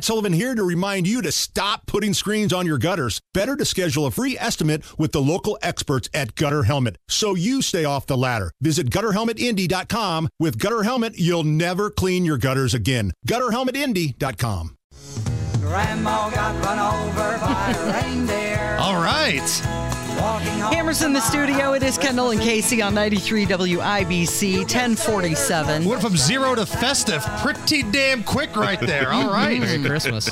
Matt Sullivan here to remind you to stop putting screens on your gutters. Better to schedule a free estimate with the local experts at Gutter Helmet so you stay off the ladder. Visit GutterHelmetIndy.com. With Gutter Helmet, you'll never clean your gutters again. GutterHelmetIndy.com. Grandma got run over by a reindeer. All right. Hammer's in the studio. It is Kendall and Casey on 93 WIBC, 1047. Went from zero to festive pretty damn quick right there. All right. Merry Christmas.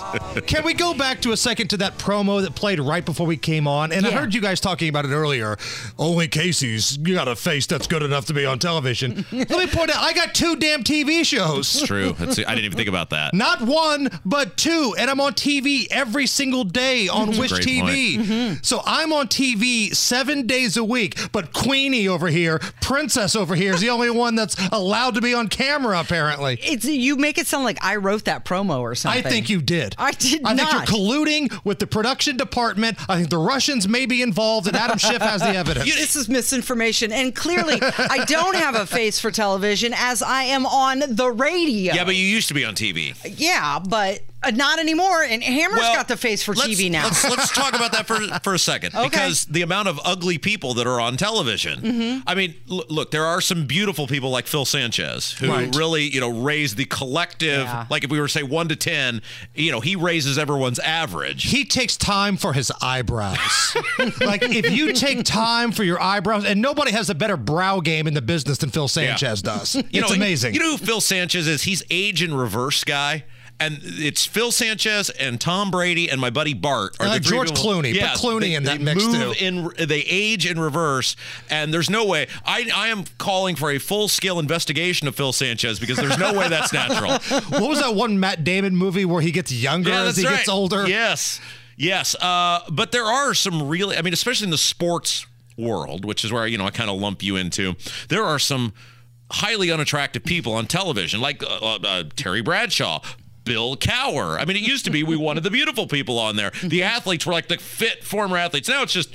Can we go back to a second to that promo that played right before we came on? And yeah. I heard you guys talking about it earlier. Only Casey's got a face that's good enough to be on television. Let me point out, I got two damn TV shows. It's true. That's, I didn't even think about that. Not one, but two. And I'm on TV every single day on Wish TV. Mm-hmm. So I'm on TV 7 days a week, but Queenie over here, Princess over here, is the only one that's allowed to be on camera, apparently. You make it sound like I wrote that promo or something. I think you did. I did not. I think you're colluding with the production department. I think the Russians may be involved, and Adam Schiff has the evidence. This is misinformation, and clearly I don't have a face for television as I am on the radio. Yeah, but you used to be on TV. Yeah, but... not anymore, and Hammer's got the face for TV now. Let's talk about that for a second, okay. Because the amount of ugly people that are on television, I mean, look, there are some beautiful people like Phil Sanchez, who really, raise the collective, like if we were to say 1 to 10, he raises everyone's average. He takes time for his eyebrows. Like, if you take time for your eyebrows, and nobody has a better brow game in the business than Phil Sanchez does. It's amazing. You know who Phil Sanchez is? He's age in reverse guy. And it's Phil Sanchez and Tom Brady and my buddy Bart. Are like George Clooney. Yeah, put Clooney in that mix, too. They age in reverse, and there's no way. I am calling for a full-scale investigation of Phil Sanchez because there's no way that's natural. What was that one Matt Damon movie where he gets younger as he gets older? Yes. But there are some really, especially in the sports world, which is where, I kind of lump you into, there are some highly unattractive people on television, like Terry Bradshaw, Bill Cowher. It used to be we wanted the beautiful people on there. The athletes were like the fit former athletes. Now it's just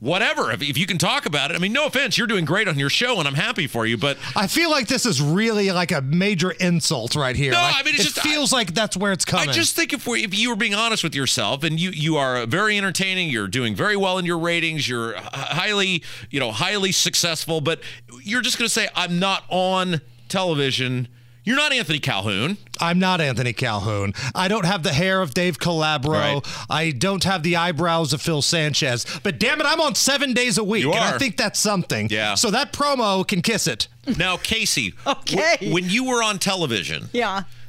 whatever. If you can talk about it. No offense, you're doing great on your show, and I'm happy for you, but... I feel like this is really like a major insult right here. No, it just feels like that's where it's coming. I just think if you were being honest with yourself, and you are very entertaining, you're doing very well in your ratings, you're highly successful, but you're just going to say, I'm not on television. You're not Anthony Calhoun. I'm not Anthony Calhoun. I don't have the hair of Dave Calabro. Right. I don't have the eyebrows of Phil Sanchez. But damn it, I'm on 7 days a week. You are. And I think that's something. Yeah. So that promo can kiss it. Now, Casey, when you were on television,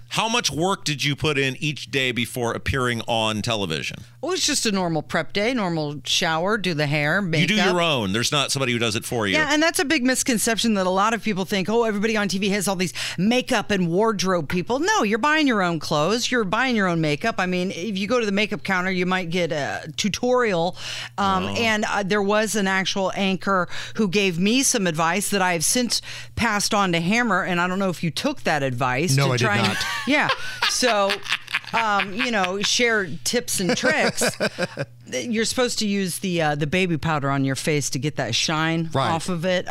how much work did you put in each day before appearing on television? Well, it's just a normal prep day, normal shower, do the hair, makeup. You do your own. There's not somebody who does it for you. Yeah, and that's a big misconception that a lot of people think, everybody on TV has all these makeup and wardrobe people. No, you're buying your own clothes. You're buying your own makeup. If you go to the makeup counter, you might get a tutorial. And there was an actual anchor who gave me some advice that I have since passed on to Hammer, and I don't know if you took that advice. No, I did not. Yeah. So, share tips and tricks. You're supposed to use the baby powder on your face to get that shine off of it.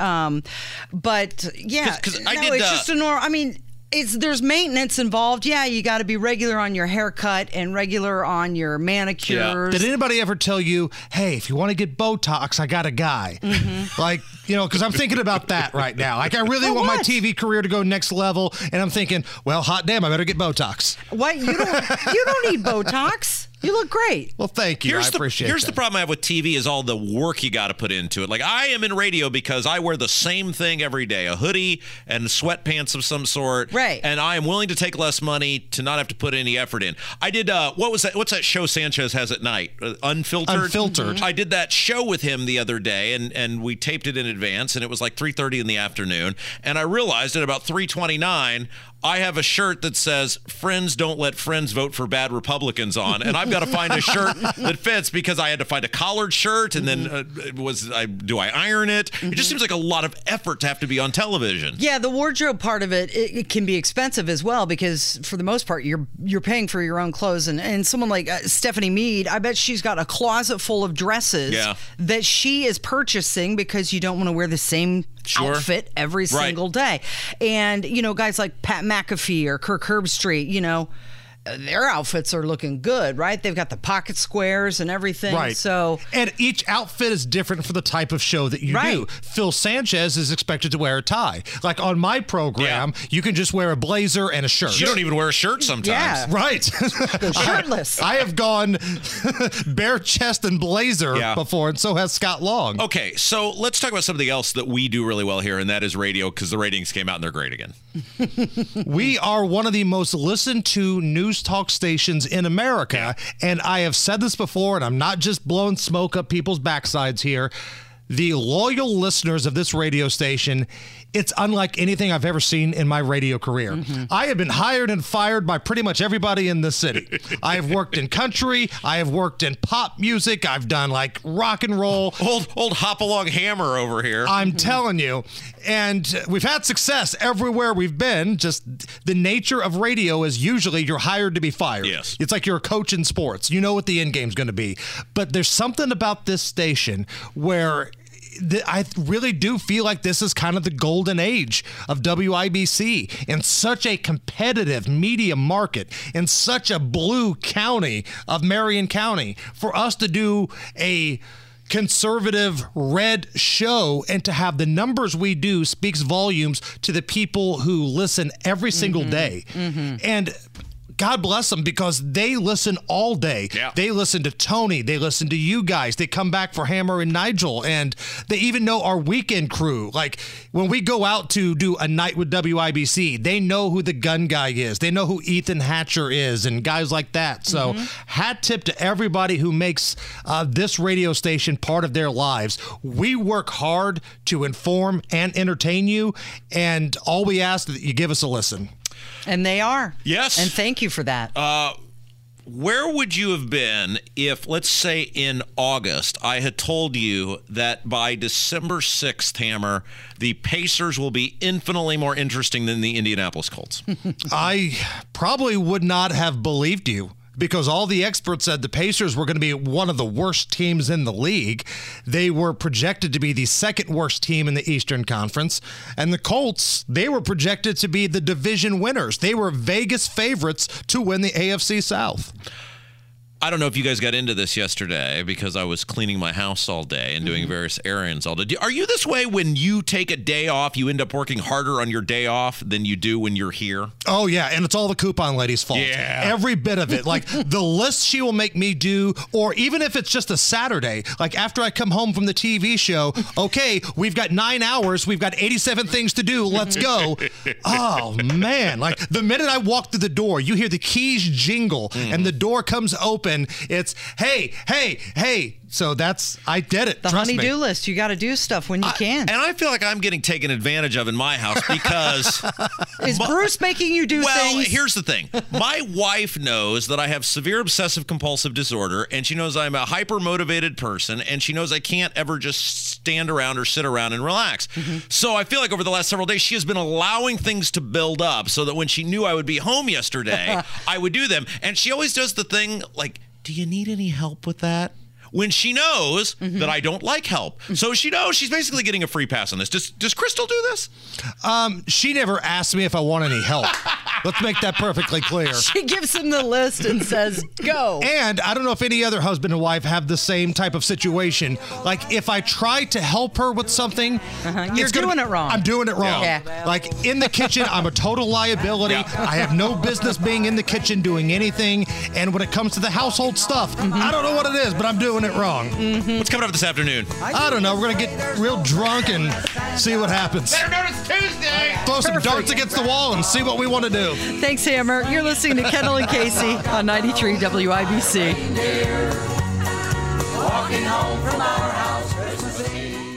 Just a normal. There's maintenance involved. Yeah, you got to be regular on your haircut and regular on your manicures. Yeah. Did anybody ever tell you, hey, if you want to get Botox, I got a guy? Mm-hmm. Because I'm thinking about that right now. Like, I really want my TV career to go next level, and I'm thinking, hot damn, I better get Botox. What? You don't need Botox. You look great. Well, thank you. Here's the problem I have with TV is all the work you got to put into it. Like, I am in radio because I wear the same thing every day, a hoodie and sweatpants of some sort. Right. And I am willing to take less money to not have to put any effort in. I did, what was that? What's that show Sanchez has at night? Unfiltered. Mm-hmm. I did that show with him the other day, and we taped it in advance, and it was like 3:30 in the afternoon. And I realized at about 3:29, I have a shirt that says, friends don't let friends vote for bad Republicans on. And I've got to find a shirt that fits because I had to find a collared shirt. And then do I iron it? Mm-hmm. It just seems like a lot of effort to have to be on television. Yeah, the wardrobe part of it can be expensive as well because for the most part, you're paying for your own clothes. And someone like Stephanie Mead, I bet she's got a closet full of dresses that she is purchasing because you don't want to wear the same outfit every single day. And, guys like Pat McAfee or Kirk Herbstreit, their outfits are looking good, right? They've got the pocket squares and everything. Right. So, and each outfit is different for the type of show that you do. Phil Sanchez is expected to wear a tie. Like on my program, you can just wear a blazer and a shirt. You don't even wear a shirt sometimes. Yeah. Right. Shirtless. I have gone bare chest and blazer before, and so has Scott Long. Okay, so let's talk about something else that we do really well here, and that is radio, because the ratings came out and they're great again. We are one of the most listened to news talk stations in America, and I have said this before, and I'm not just blowing smoke up people's backsides here. The loyal listeners of this radio station, it's unlike anything I've ever seen in my radio career. I have been hired and fired by pretty much everybody in this city. I have worked in country. I have worked in pop music. I've done like rock and roll. Old hop-along Hammer over here. I'm telling you. And we've had success everywhere we've been. Just the nature of radio is usually you're hired to be fired. Yes. It's like you're a coach in sports. You know what the end game's going to be. But there's something about this station where I really do feel like this is kind of the golden age of WIBC in such a competitive media market, in such a blue county of Marion County, for us to do a conservative red show and to have the numbers we do speaks volumes to the people who listen every single day. And God bless them, because they listen all day. Yeah. They listen to Tony. They listen to you guys. They come back for Hammer and Nigel, and they even know our weekend crew. Like, when we go out to do a night with WIBC, they know who the gun guy is. They know who Ethan Hatcher is and guys like that. So hat tip to everybody who makes this radio station part of their lives. We work hard to inform and entertain you, and all we ask is that you give us a listen. And they are. Yes. And thank you for that. Where would you have been if, let's say, in August, I had told you that by December 6th, Hammer, the Pacers will be infinitely more interesting than the Indianapolis Colts? I probably would not have believed you, because all the experts said the Pacers were going to be one of the worst teams in the league. They were projected to be the second worst team in the Eastern Conference. And the Colts, they were projected to be the division winners. They were Vegas favorites to win the AFC South. I don't know if you guys got into this yesterday, because I was cleaning my house all day and doing various errands all day. Are you this way when you take a day off, you end up working harder on your day off than you do when you're here? Oh, yeah, and it's all the coupon lady's fault. Yeah. Every bit of it. Like, the list she will make me do, or even if it's just a Saturday, like after I come home from the TV show, okay, we've got 9 hours, we've got 87 things to do, let's go. Oh, man. Like, the minute I walk through the door, you hear the keys jingle, and the door comes open. And it's, hey, hey, hey. So that's, I did it. The honey-do list. You got to do stuff when you can. And I feel like I'm getting taken advantage of in my house, because is Bruce making you do things? Well, here's the thing. My wife knows that I have severe obsessive compulsive disorder, and she knows I'm a hyper-motivated person, and she knows I can't ever just stand around or sit around and relax. So I feel like over the last several days, she has been allowing things to build up so that when she knew I would be home yesterday, I would do them. And she always does the thing like, do you need any help with that? When she knows that I don't like help. So she knows she's basically getting a free pass on this. Does Crystal do this? She never asked me if I want any help. Let's make that perfectly clear. She gives him the list and says, go. And I don't know if any other husband and wife have the same type of situation. Like, if I try to help her with something, you're doing it wrong. I'm doing it wrong. Yeah. Like, in the kitchen, I'm a total liability. I have no business being in the kitchen doing anything. And when it comes to the household stuff, I don't know what it is, but I'm doing it wrong. What's coming up this afternoon? I don't know. We're going to get real drunk and see what happens. Better notice Tuesday. Throw some darts against the wall and see what we want to do. Thanks, Hammer. You're listening to Kendall and Casey on 93 WIBC. Walking home from our house Christmas Eve.